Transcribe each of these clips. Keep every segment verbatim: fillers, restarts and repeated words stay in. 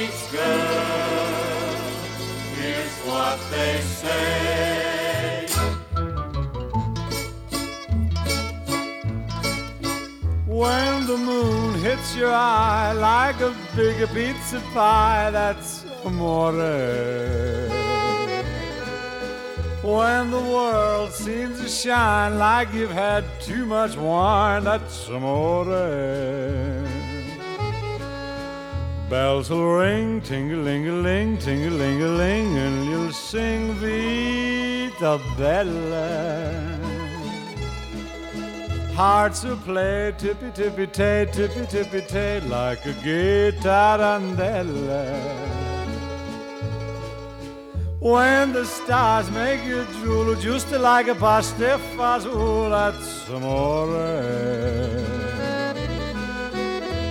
It's good, here's what they say. When the moon hits your eye like a big pizza pie, that's amore. When the world seems to shine like you've had too much wine, that's amore. Bells will ring, ting-a-ling-a-ling, ting-a-ling-a-ling, and you'll sing Vita Bella. Hearts will play tippy-tippy-tay, tippy-tippy-tay, like a gay tarantella. When the stars make you drool, just like a pastifazool, that's amore.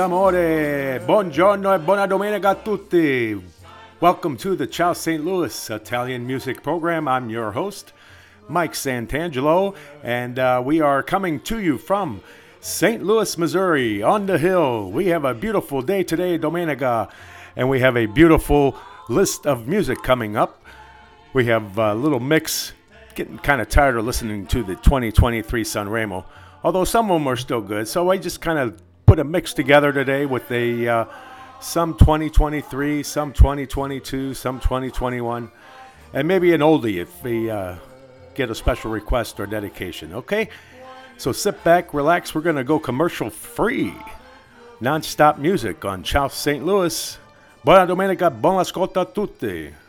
Amore, buongiorno e buona domenica a tutti. Welcome to the Ciao Saint Louis Italian Music Program. I'm your host, Mike Santangelo, and uh, we are coming to you from Saint Louis, Missouri, on the hill. We have a beautiful day today, Domenica, and we have a beautiful list of music coming up. We have a little mix, getting kind of tired of listening to the twenty twenty-three Sanremo, although some of them are still good, so I just kind of put a mix together today with a uh, some twenty twenty-three, some twenty twenty-two, some twenty twenty-one, and maybe an oldie if we uh, get a special request or dedication. Okay, so sit back, relax. We're gonna go commercial free, non-stop music on Ciao Saint Louis. Buona domenica, buon ascolto a tutti.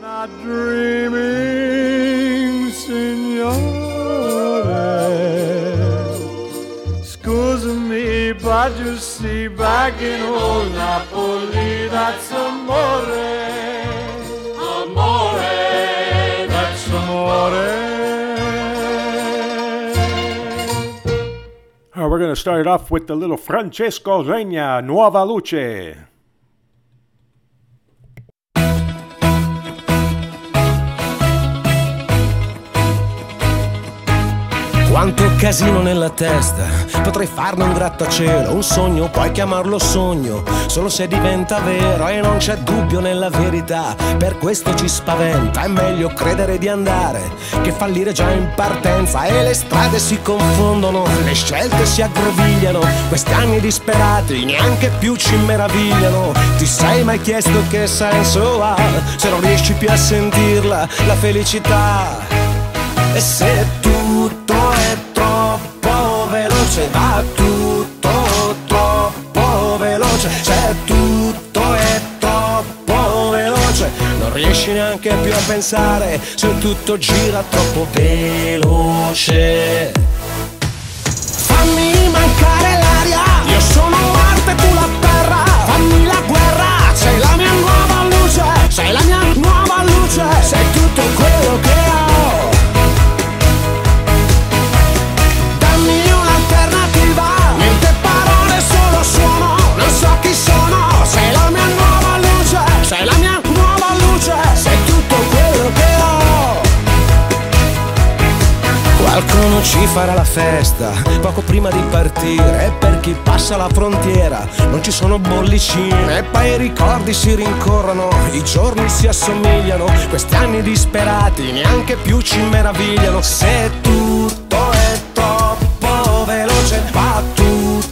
Not dreaming, signore. Excuse me, but you see, back in old Napoli, that's amore. Amore, that's amore. All right, we're going to start it off with the little Francesco Regna, Nuova Luce. Quanto casino nella testa, potrei farne un grattacielo, un sogno, puoi chiamarlo sogno, solo se diventa vero e non c'è dubbio nella verità, per questo ci spaventa, è meglio credere di andare che fallire già in partenza, e le strade si confondono, le scelte si aggrovigliano, questi anni disperati neanche più ci meravigliano, ti sei mai chiesto che senso ha, se non riesci più a sentirla, la felicità, e se tutto è troppo veloce, va tutto troppo veloce, se tutto è troppo veloce, non riesci neanche più a pensare, se tutto gira troppo veloce. Fammi mancare l'aria, io sono Marte, tu la terra, fammi la guerra, sei la mia nuova luce, sei la mia nuova luce, sei tutto quello che ho. Sono, sei la mia nuova luce, sei la mia nuova luce, sei tutto quello che ho. Qualcuno ci farà la festa poco prima di partire, e per chi passa la frontiera non ci sono bollicine, e poi i ricordi si rincorrono, i giorni si assomigliano, questi anni disperati neanche più ci meravigliano, se tutto è troppo veloce, va tutto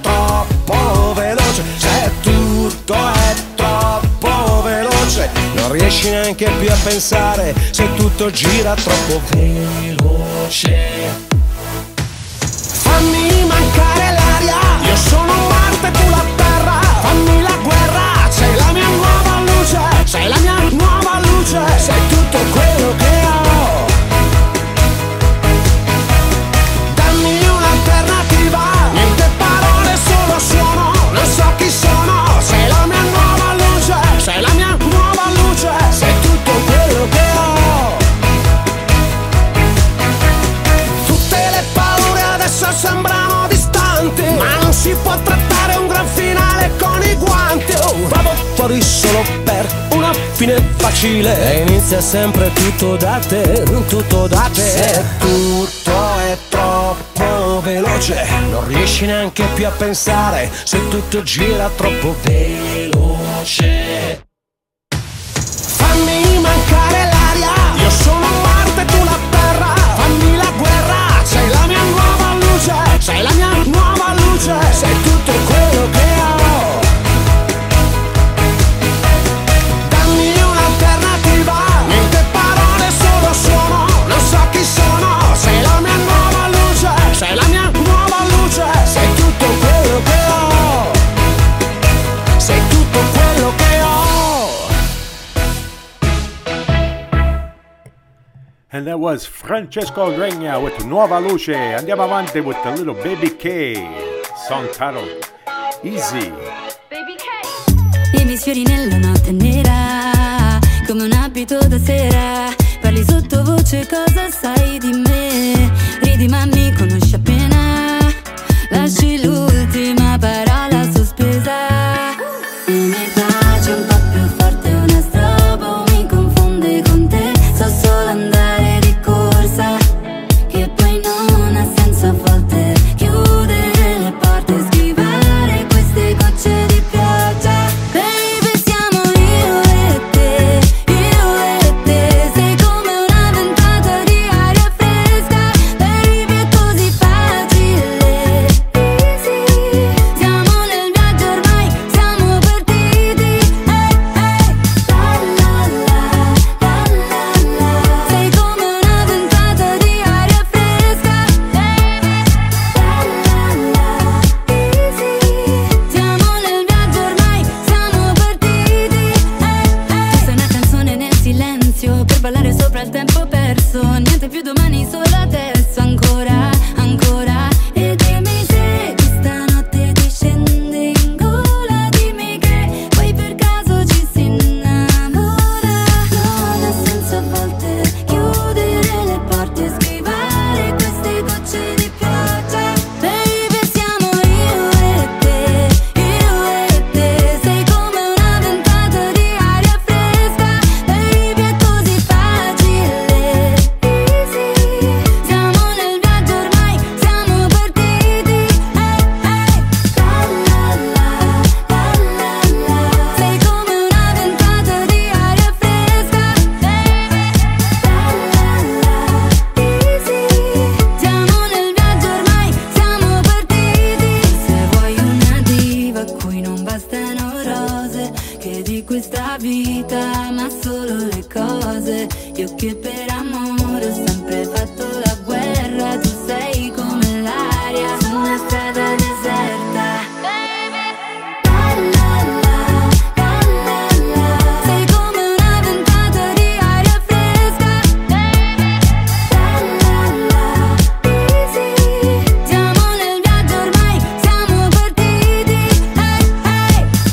troppo veloce, se tutto è troppo veloce, non riesci neanche più a pensare, se tutto gira troppo veloce. Fammi mancare l'aria, io sono Marte, tu la terra, fammi la guerra. fuori solo per una fine facile. E inizia sempre tutto da te, tutto da te. Se tutto è troppo veloce, non riesci neanche più a pensare. Se tutto gira troppo veloce, fammi mancare l'aria. Io sono Marte, tu la Terra. Fammi la guerra, sei la mia nuova luce. Sei la mia nuova luce. Sei tutto quello che ho. Dammi un'alternativa. Niente parole, solo suono. Non so chi sono. Sei la mia nuova luce. Sei la mia nuova luce. Sei tutto quello che ho. Sei tutto quello che ho. And that was Francesco Regna with Nuova Luce. Andiamo avanti with the little Baby K song title Easy. Baby K. I miei sfiori nella notte nera, come un abito da sera. Parli sottovoce, cosa sai di me? Ridi ma mi conosci appena. Lasci l'ultima parola sospesa. E mi piace un po' più forte, una strobo mi confonde con te. So solo andare che poi non ha senso a volte chiudere le porte, schivare queste gocce di pioggia. Baby, siamo io e te, io e te. Sei come una ventata di aria fresca. Baby, è così facile. Easy. Siamo nel viaggio ormai, siamo partiti. Hey, hey. La la la, la la la. Sei come una ventata di aria fresca. La la la, easy. Siamo nel viaggio ormai, siamo partiti. Eh, eh. Questa è una canzone nel silenzio, per ballare sopra il tempo perso. Niente più domani, solo adesso. Ancora, ancora. E dimmi se questa notte ti scende in gola. Dimmi che poi per caso ci si innamora. Non ha senso a volte chiudere le porte, schivare queste gocce di pioggia. Baby, siamo io e te, io e te. Sei come una ventata di aria fresca. Baby, è così facile. Easy. Siamo nel viaggio ormai, siamo partiti. Eh, eh. La la la, la la la. Sei come una ventata di aria fresca. Baby, la la la, easy. Siamo nel viaggio ormai, siamo partiti. Se vuoi una diva a cui non bastano rose, che di questa vita ma solo le cose. Io che per amore ho sempre fatto la guerra, tu sei come l'aria su una strada deserta. La la la, la la la. Sei come una ventata di aria fresca. La la la, easy. Siamo nel viaggio ormai, siamo partiti. Hey, hey. La la la, la la la.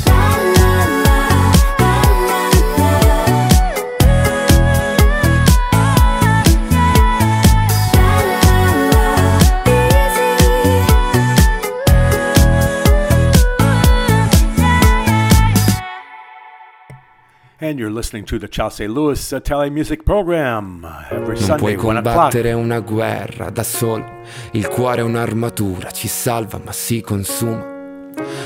And you're listening to the Chelsea Lewis Italian Music Program every Non Sunday puoi one o'clock. combattere una guerra da solo, il cuore è un'armatura, ci salva ma si consuma.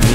Mi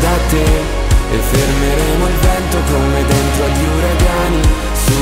Da te e fermeremo il vento come dentro agli uragani.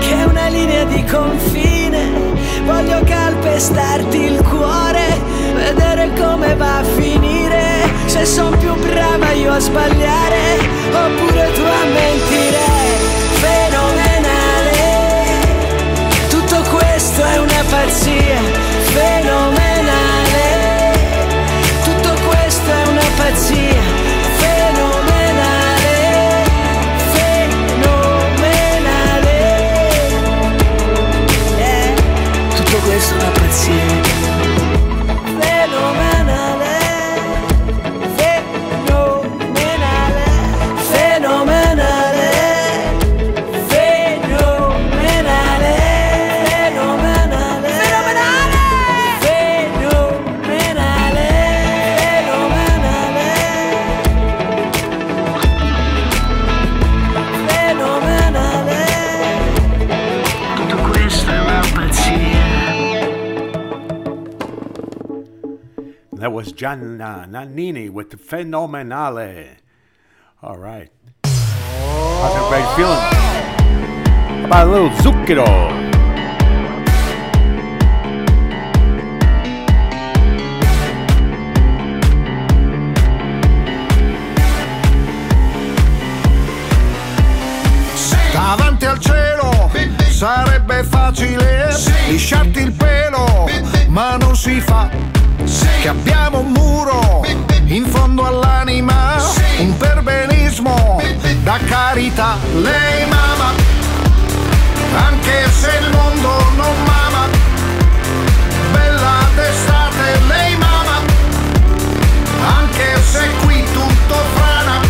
che è una linea di confine. Voglio calpestarti il cuore, vedere come va a finire, se son più brava io a sbagliare oppure tu a mentire. Fenomenale, tutto questo è una pazzia. Fenomenale, tutto questo è una pazzia. Questo è una That was Gianna Nannini with Phenomenale. All right. How's everybody feeling? How about a little Zucchero? Davanti al cielo sarebbe facile lisciarti il pelo, ma non si fa, che abbiamo un muro in fondo all'anima, un perbenismo da carità. Lei mama, anche se il mondo non mama, bella d'estate. Lei mama, anche se qui tutto frana,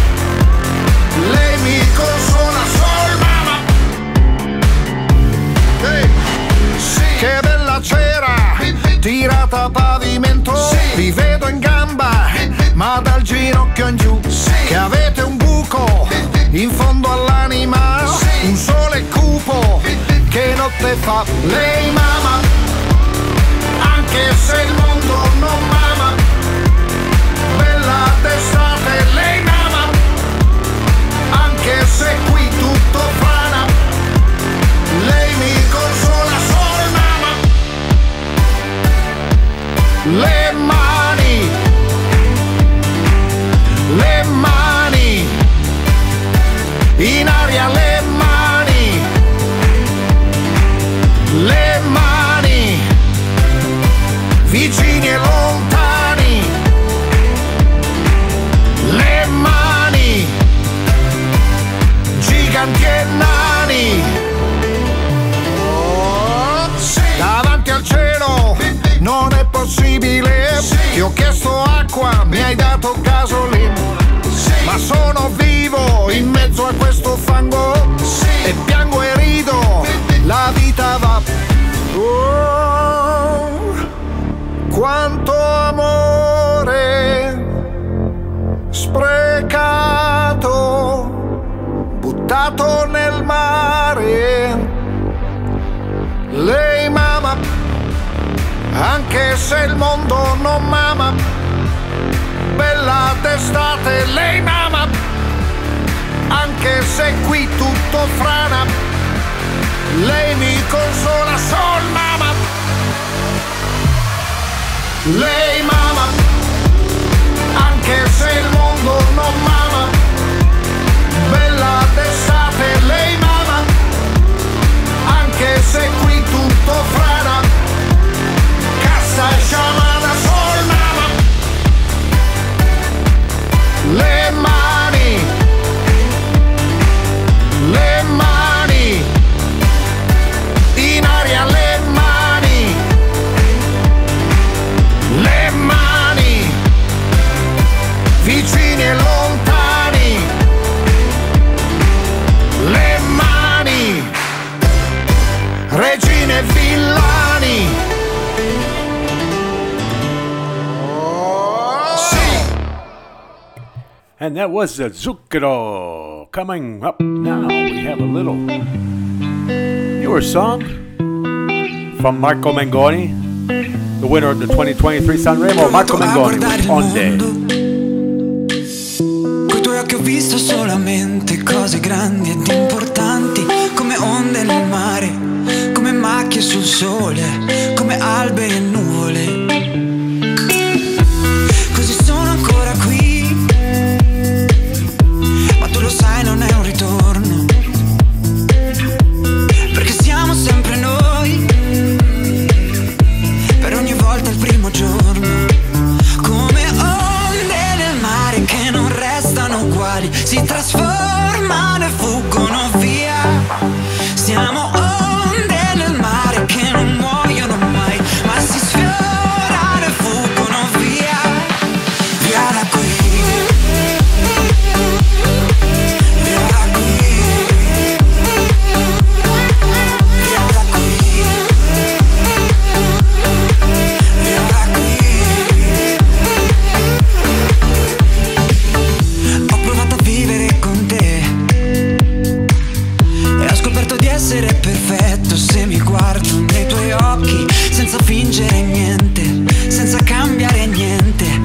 lei mi consola sol mama. Hey, sì. Che bella cera tirata a pavimento, sì. Vi vedo in gamba, ma dal ginocchio in giù, sì. Che avete un buco in fondo all'anima, sì. Un sole cupo che notte fa. Lei mama, anche se il mondo non mama, bella d'estate. Lei mama, anche se qui tutto frana, lei mi consola sol mama. Le mani, le mani, in aria le mani, le mani, vicini e lontani, le mani, giganti e nani. Davanti al cielo non è possibile, sì. Ti ho chiesto acqua, mi hai dato gasolina, sì. Ma sono vivo in mezzo a questo fango, sì. E piango e rido, la vita va. Oh, quanto amore sprecato, buttato nel mare. Lei mama, anche se il mondo non mama, bella d'estate. Lei mama, anche se qui tutto frana, lei mi consola sol mama. Lei mama, anche se il mondo non mama, bella d'estate. Lei mama, anche se qui tutto frana, cassa e sciamana sol mama. Le mani, le mani, in aria le mani, le mani, vicini e lontani, le mani, regine e villani. And that was the Zucchero. Coming up now, we have a little newer song from Marco Mengoni, the winner of the twenty twenty-three Sanremo. Marco Mengoni with Onde. Coi tuoi occhi ho visto solamente cose grandi ed importanti, come onde nel mare, come macchie sul sole, come alberi e nuvole. Così sono ancora qui, ma tu lo sai non è un ritorno, perché siamo sempre noi, per ogni volta il primo giorno. Come onde nel mare che non restano uguali, si trasformano e fuggono via. Siamo guardo nei tuoi occhi senza fingere niente, senza cambiare niente.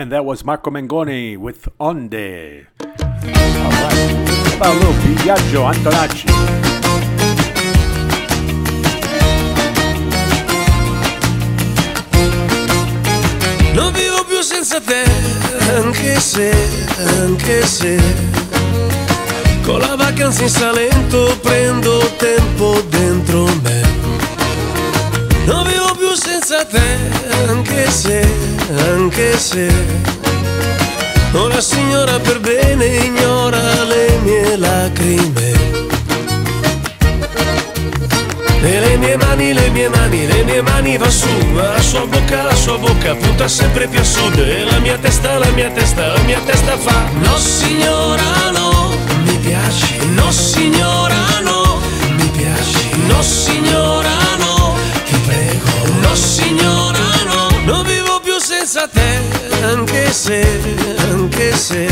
And that was Marco Mengoni with Onde. Alright. Paolo Biagio Antonacci. Non vivo più senza te, anche se, anche se con la vacanza in Salento prendo tempo dentro me. Non vivo più senza te, anche se, anche se una signora per bene ignora le mie lacrime. E le mie mani, le mie mani, le mie mani va su, ma la sua bocca, la sua bocca punta sempre più a sud. E la mia testa, la mia testa, la mia testa fa no signora no, mi piaci. No signora no, mi piaci. No signora no, ti prego. No signora no, non vivo più senza te, anche se, anche se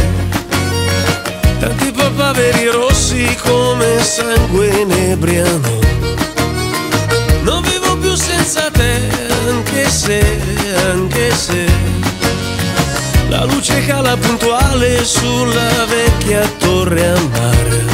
tanti papaveri rossi come sangue inebriano. Non vivo più senza te, anche se, anche se la luce cala puntuale sulla vecchia torre a mare.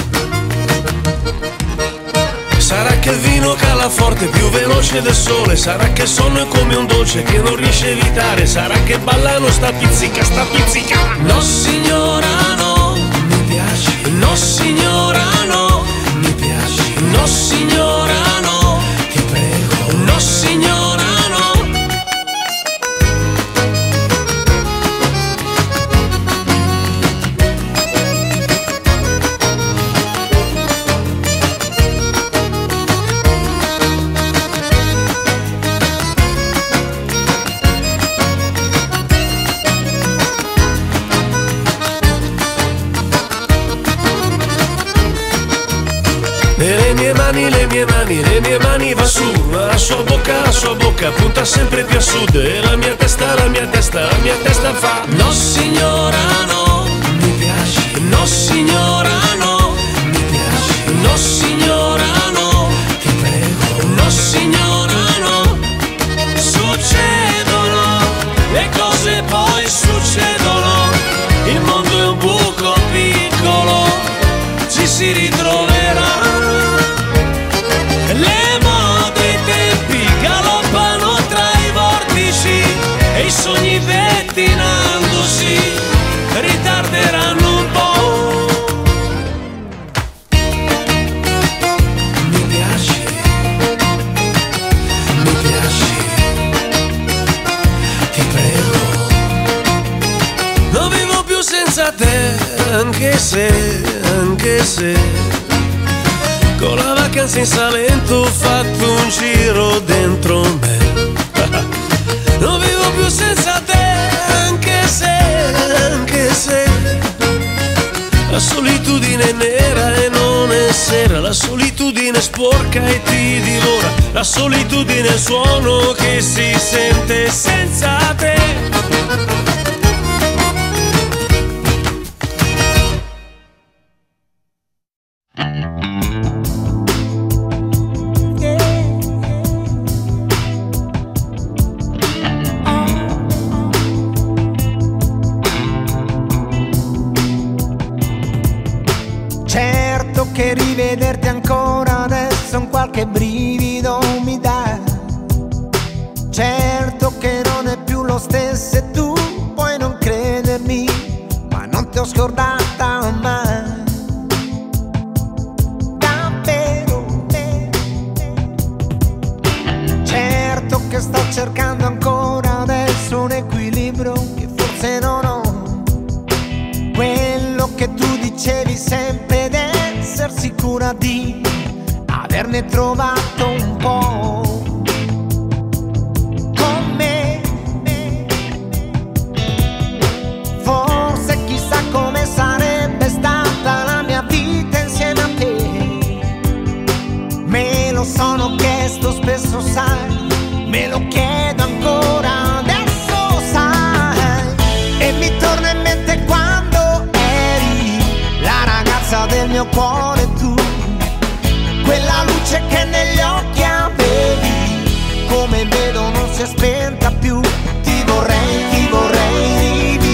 Sarà che il vino cala forte, più veloce del sole. Sarà che il sonno è come un dolce che non riesce a evitare. Sarà che ballano sta pizzica, sta pizzica. No signora no, mi piaci. No signora no, mi piaci. No signora no, no signora no. E le mie mani, le mie mani, le mie mani va su, ma la sua bocca, la sua bocca punta sempre più a sud. E la mia testa, la mia testa, la mia testa fa no signora no, mi piaci. No signora no, mi piaci. No signora no, ti prego. No signora no. Succedono le cose, poi succedono. Il mondo è un buco piccolo, ci si ritroverà. Le mode, i tempi galoppano tra i vortici e i sogni pettinandosi ritarderanno un po'. Mi piaci, mi piaci, ti prego. Non vivo più senza te, anche se, anche se con la vacanza in Salento ho fatto un giro dentro me. Non vivo più senza te, anche se, anche se la solitudine è nera e non è sera. La solitudine è sporca e ti divora. La solitudine è il suono che si sente senza te. Che brivido mi dà, certo che non è più lo stesso e tu puoi non credermi, ma non ti ho scordata mai. Davvero, certo che sto cercando ancora adesso un equilibrio che forse non ho, quello che tu dicevi sempre ed essere sicura di averne trovato un po' con me. Forse chissà come sarebbe stata la mia vita insieme a te. Me lo sono chiesto spesso, sai, me lo chiedo ancora adesso, sai. E mi torna in mente quando eri la ragazza del mio cuore tu, quella luce che negli occhi avevi, come vedo non si è spenta più. Ti vorrei, ti vorrei rivivere.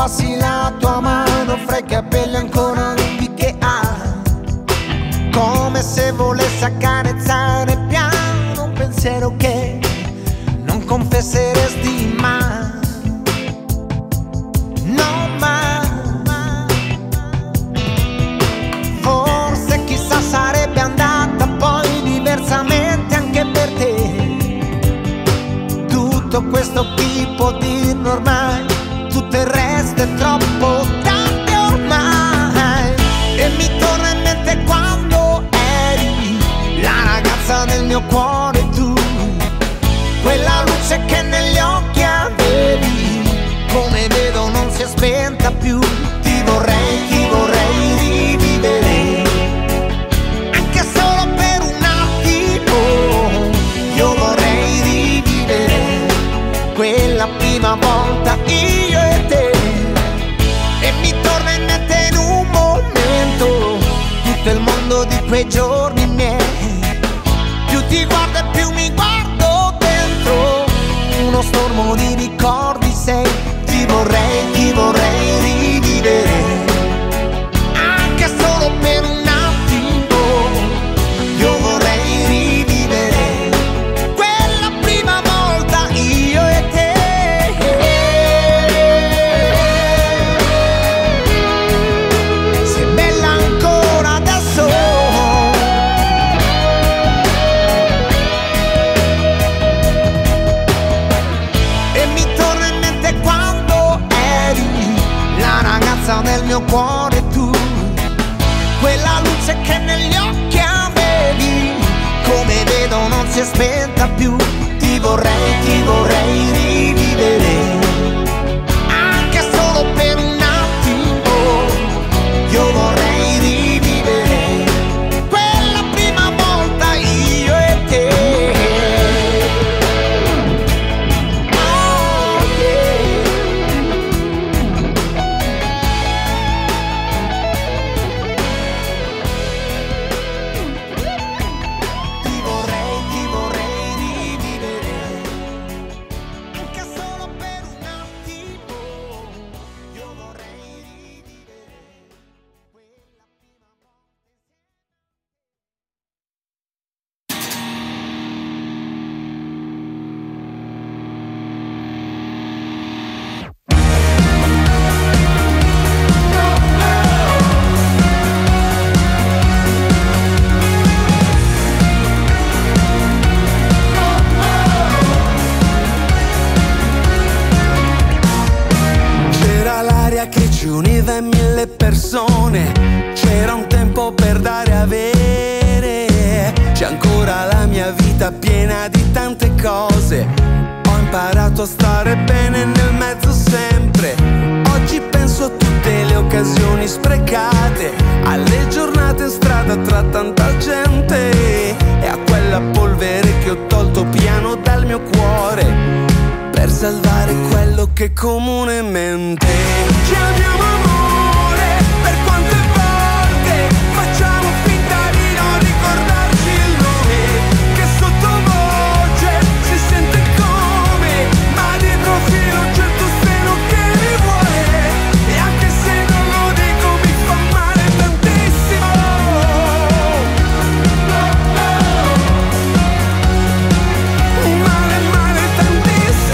passi la tua mano fra i capelli ancora ripidi che ha, come se volesse accarezzare piano un pensiero che non confesseresti mai. Non mai. Forse chissà sarebbe andata poi diversamente anche per te. Tutto questo chi può dirlo ormai? Tutto il resto è troppo tardi ormai. E mi torna in mente quando eri la ragazza del mio cuore, tu, quella luce che negli occhi avevi, come vedo non si è spenta più. Ti vorrei, ti vorrei rivivere anche solo per un attimo. Io vorrei rivivere quella prima volta io e te. E mi torna in mente in un momento tutto il mondo di quei giorni miei. Più ti guardo e più mi guardo dentro, uno stormo di ricordi sei. Ti vorrei, ti vorrei rivivere anche solo per un attimo. Io vorrei rivivere quella prima volta io e te. Sei bella ancora adesso, e mi torna in mente quando eri la ragazza del mio cuore, tu, quella luce che negli occhi avevi, come vedo non si è spenta più. Ti vorrei, ti vorrei rivivere anche solo per un attimo. Io vorrei rivivere quella prima volta io e te. Oh, yeah. Ti vorrei, ti vorrei rivivere anche solo per un attimo. Io vorrei rivivere quella prima volta. C'era l'aria che ci univa in mille persone, c'era un tempo per dare e avere, c'è ancora la mia vita piena di tante cose, ho imparato a stare bene nel mezzo sempre, oggi penso a tutte le occasioni sprecate, alle giornate in strada tra tanta gente e a quella polvere che ho tolto piano dal mio cuore, per salvare quello che comunemente chiamiamo amore. Per quante volte facciamo finta di non ricordarci il nome, che sottovoce si sente come, ma dietro filo c'è il tuo seno che mi vuole, e anche se non lo dico mi fa male tantissimo, male male tantissimo.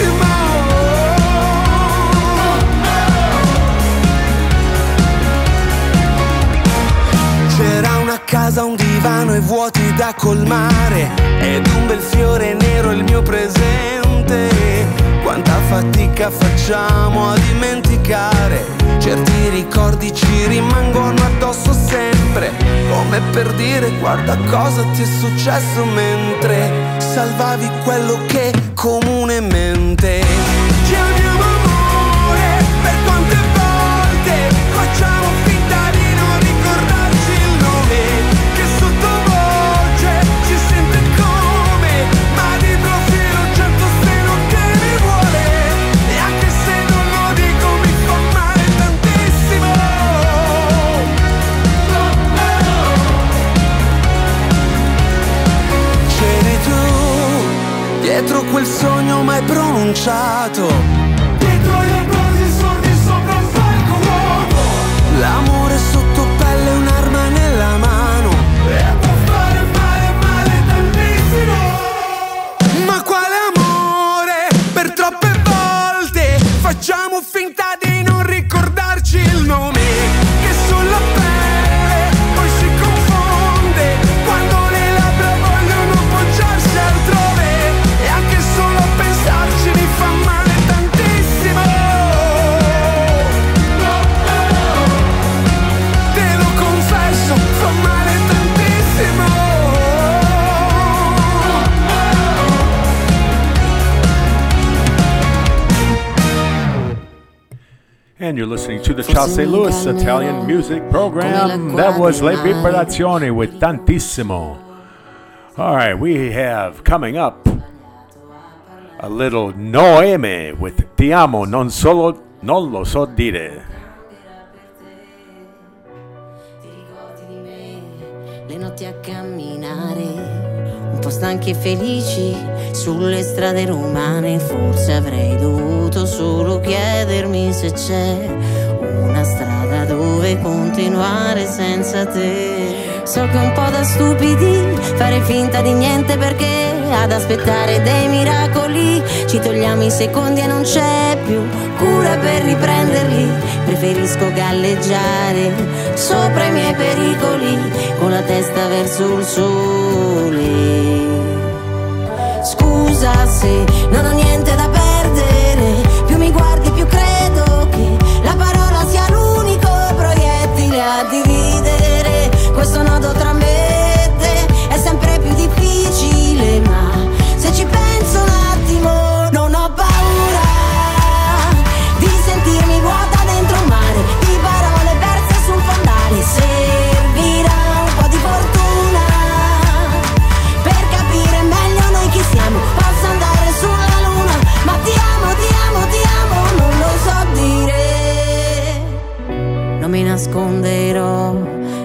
C'era una casa, un divano e vuoti da colmare, ed un bel fiore nero il mio presente. Quanta fatica facciamo a dimenticare, certi ricordi ci rimangono addosso sempre, come per dire guarda cosa ti è successo mentre salvavi quello che comunemente chiamiamo amore. Per quante volte facciamo finta di non ricordarci il nome, che sottovoce si sente come, ma di profilo c'è un tuo seno che mi vuole, e anche se non lo dico mi fa male tantissimo, c'eri tu dietro quel sogno mai pronunciato, dietro gli applausi sordi sopra il facciamo finta di non ricordarci il nome che sulla pelle poi si confonde quando le labbra vogliono poggiarsi altrove, e anche solo pensarci mi fa male tantissimo. Te lo confesso, fa male tantissimo. And you're listening to the Chelsea Lewis Italian Music Program. That was Le Vibrazioni with Tantissimo. All right, we have coming up a little Noemi with Ti amo non solo non lo so dire. Ti ricordi di me, le notti a camminare, un po' stanchi e felici sulle strade romane. Forse avrei dovuto solo chiedermi se c'è una strada dove continuare senza te. So che un po' da stupidi fare finta di niente, perché ad aspettare dei miracoli ci togliamo i secondi e non c'è più cura per riprenderli. Preferisco galleggiare sopra i miei pericoli con la testa verso il sole. Scusa se non ho niente da perdere, più mi guardi più credo che la parola sia l'unico proiettile a dividere questo nodo tra me. Non mi nasconderò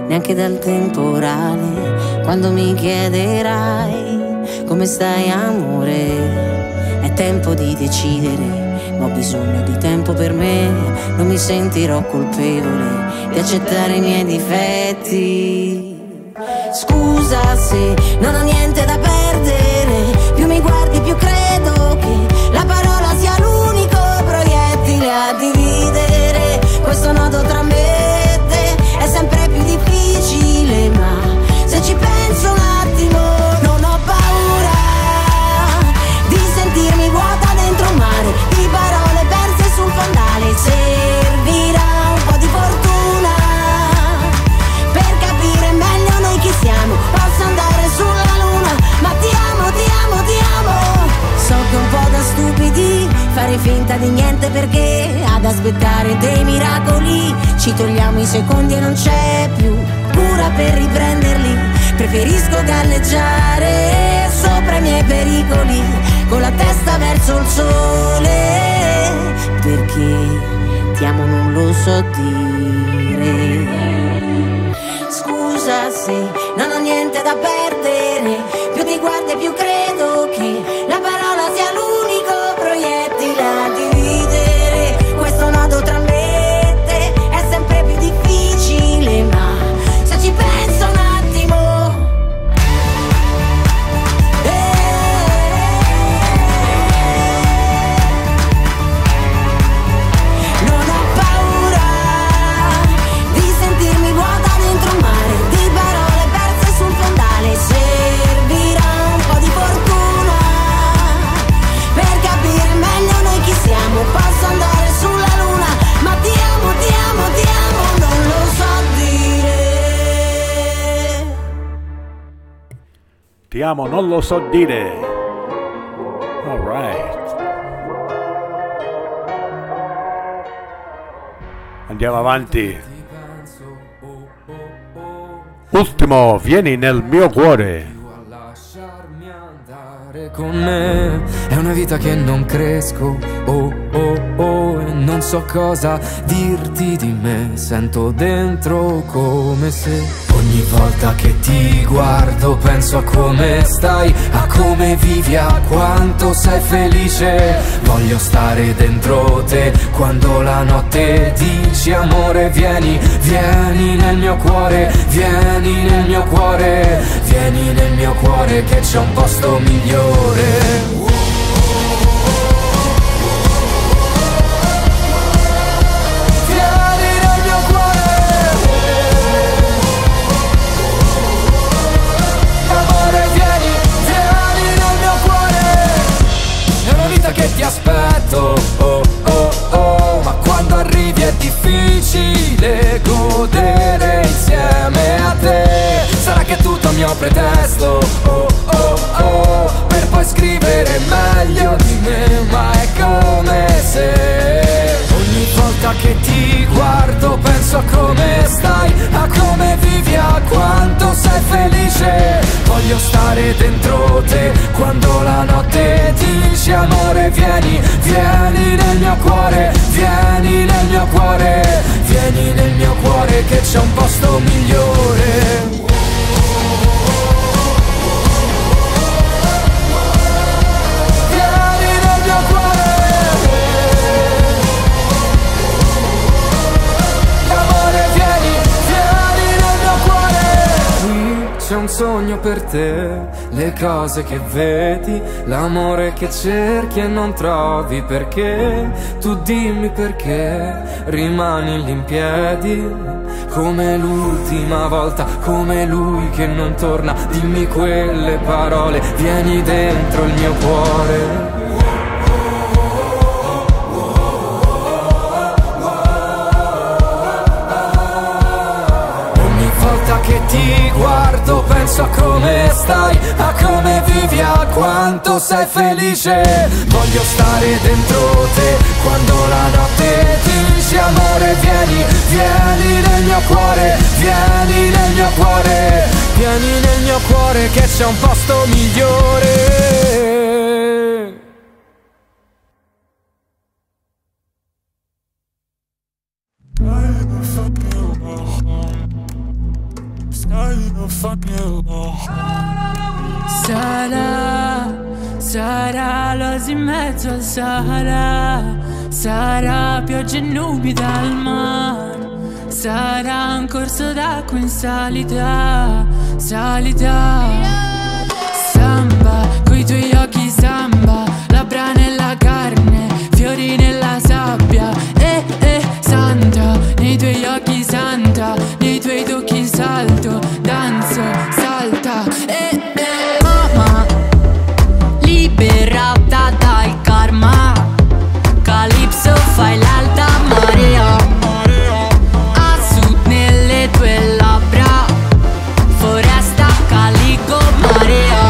neanche dal temporale quando mi chiederai come stai amore. È tempo di decidere, ma ho bisogno di tempo per me. Non mi sentirò colpevole di accettare i miei difetti. Scusa se non ho niente da perdere, più mi guardi più credo che la parola sia l'unico proiettile a dividere questo nodo tra me. Servirà un po' di fortuna per capire meglio noi chi siamo. Posso andare sulla luna, ma ti amo, ti amo, ti amo. So che un po' da stupidi fare finta di niente, perché ad aspettare dei miracoli ci togliamo i secondi e non c'è più cura per riprenderli. Preferisco galleggiare sopra i miei pericoli con la testa verso il sole. Perché ti amo non lo so dire. Scusa se non ho niente da perdere, più ti guardo e più credo che la parola sia l'unico proiettile a dividere questo nodo tra me e te. È sempre più difficile, ma se ci penso un attimo Ti amo, non lo so dire. All right. Andiamo avanti. Ultimo, vieni nel mio cuore. Lasciarmi andare con me. È una vita che non cresco. Oh oh oh, e non so cosa dirti di me. Sento dentro come se ogni volta che ti guardo penso a come stai, a come vivi, a quanto sei felice. Voglio stare dentro te quando la notte dici amore vieni, vieni nel mio cuore, vieni nel mio cuore, vieni nel mio cuore che c'è un posto migliore. dietro, oh oh oh. Ma quando arrivi è difficile godere insieme a te. Sarà che è tutto il mio pretesto, oh oh oh, per poi scrivere meglio di me. Ma è come se ogni volta che ti guardo penso a come stai, a come vivi, a quanto sei felice. Voglio stare dentro te quando la notte dice amore, vieni, vieni nel mio cuore, vieni nel mio cuore, vieni nel mio cuore che c'è un posto migliore. C'è un sogno per te, le cose che vedi, l'amore che cerchi e non trovi. Perché, tu dimmi perché, rimani lì in piedi come l'ultima volta, come lui che non torna. Dimmi quelle parole, vieni dentro il mio cuore. Che ti guardo penso a come stai, a come vivi, a quanto sei felice. Voglio stare dentro te quando la notte dice amore, vieni, vieni nel mio cuore, vieni nel mio cuore, vieni nel mio cuore che c'è un posto migliore. Sarà, sarà l'osi in mezzo al Sahara, sarà pioggia e nubi dal mare, sarà un corso d'acqua in salita, salita. Samba, coi tuoi occhi samba, labbra nella carne, fiori nella sabbia. Eh, eh, santa, nei tuoi occhi santa, nei tuoi tocchi salto, danzo, salta. Eh, eh, mamma, liberata dal karma, Calypso fai l'alta marea, a sud nelle tue labbra, foresta calico marea.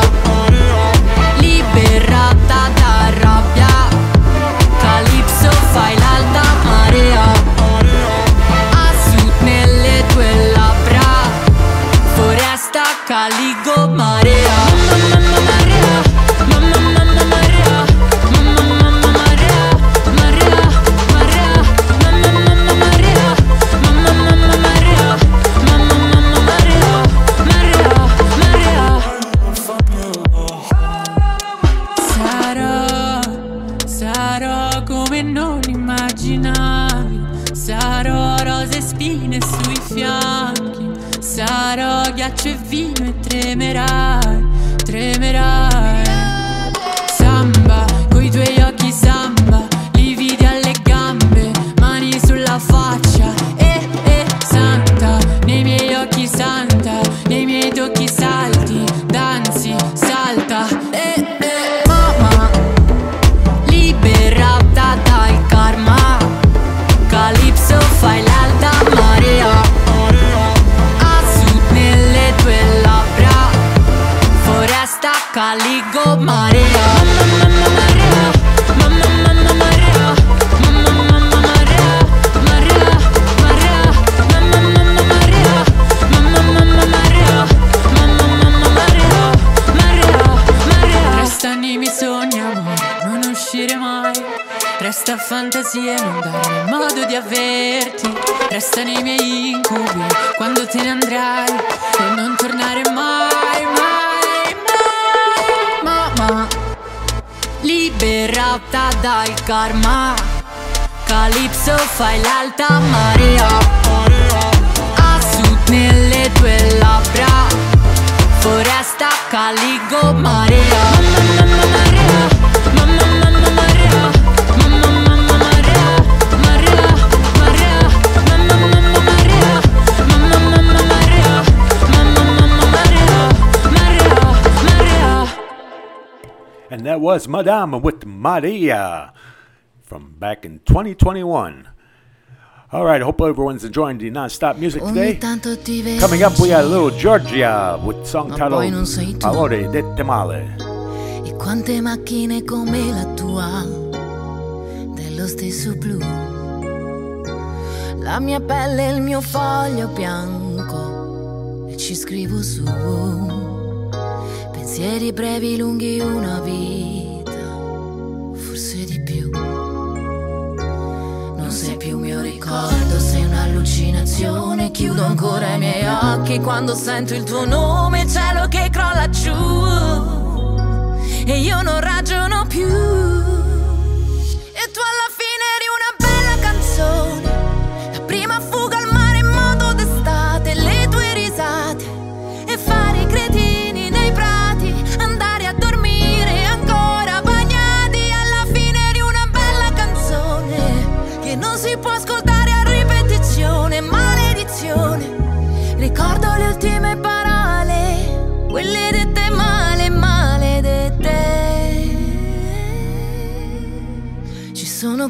Liberata da rabbia, Calypso fai l'alta marea, a sud nelle tue labbra, foresta calico marea. Sarò ghiaccio e vino e tremerai, tremerai. Samba, coi tuoi occhi samba, lividi alle gambe, mani sulla faccia. Eh, eh, santa, nei miei occhi santa, nei miei tocchi salti, danzi, salta. Eh, eh, mamma, liberata dal karma, Calypso fai l'alta marea. Caligo marea. Resta fantasia e non darmi modo di averti, resta nei miei incubi quando te ne andrai e non tornare mai, mai, mai. Mamma, liberata dal karma, Calypso fai l'alta marea, a sud nelle tue labbra, foresta calico marea. And that was Madame with Maria. from back in twenty twenty-one. All right, hope everyone's enjoying the non-stop music today. Coming up, we got Little Giorgia with a song titled Valore Dette Male. E quante macchine come la tua, dello stesso blu. La mia pelle e il mio foglio bianco, e ci scrivo su. Pensieri brevi, lunghi, una vita, forse di più. Non sei più mio ricordo, sei un'allucinazione. Chiudo ancora i miei occhi quando sento il tuo nome. Cielo che crolla giù e io non ragiono più. E tu alla fine eri una bella canzone, la prima fuga al mare in moto d'estate. Le tue risate e fare i cretini può ascoltare a ripetizione, maledizione. Ricordo le ultime parole, quelle dette male, maledette. Ci sono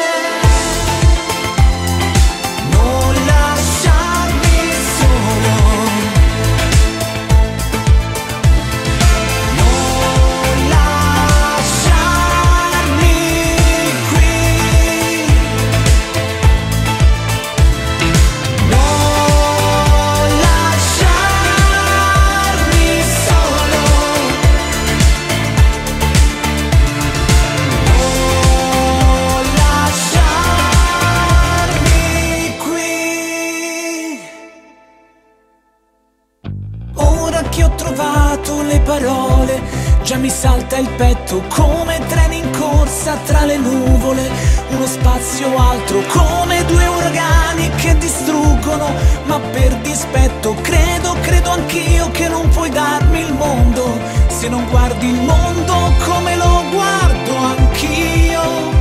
Già mi salta il petto come treni in corsa tra le nuvole, uno spazio altro come due uragani che distruggono ma per dispetto. Credo, credo anch'io che non puoi darmi il mondo se non guardi il mondo come lo guardo anch'io.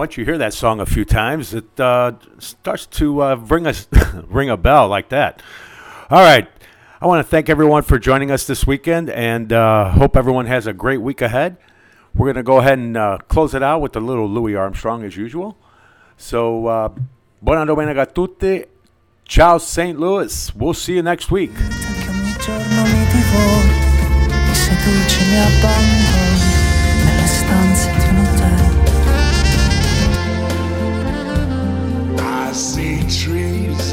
Once you hear that song a few times, it uh, starts to uh, ring, a, ring a bell like that. All right. I want to thank everyone for joining us this weekend, and uh, hope everyone has a great week ahead. We're going to go ahead and uh, close it out with a little Louis Armstrong as usual. So, uh, buona domenica a tutti. Ciao, Saint Louis. We'll see you next week. I see trees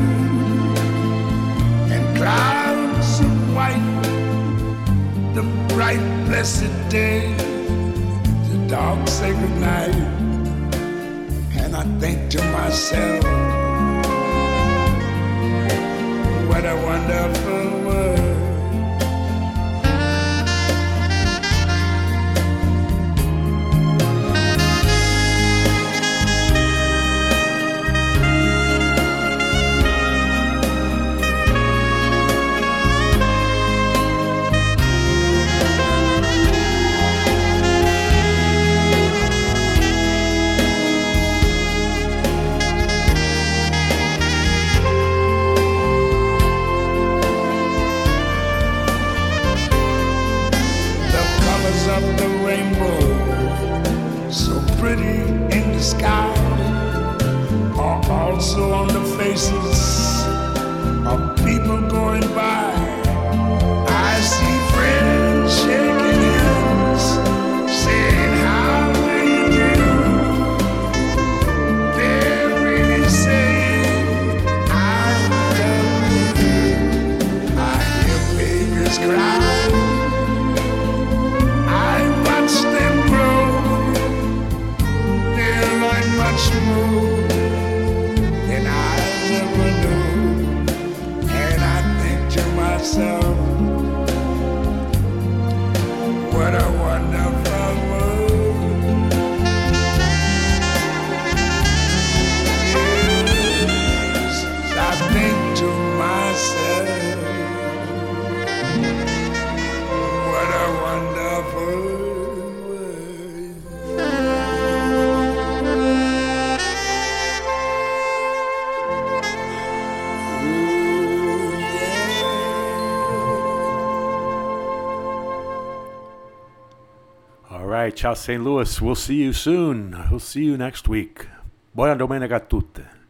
clouds of white, the bright blessed day, the dark sacred night. And I think to myself, what a wonderful world. faces of people going by. I see friends shaking hands, saying how do you do. They're really saying I love you. I hear babies cry. I watch them grow. They're like much more. So what a wonderful world. Yes, I think to myself, what a wonderful Ciao Saint Louis, we'll see you soon. We'll see you next week. Buona domenica a tutte.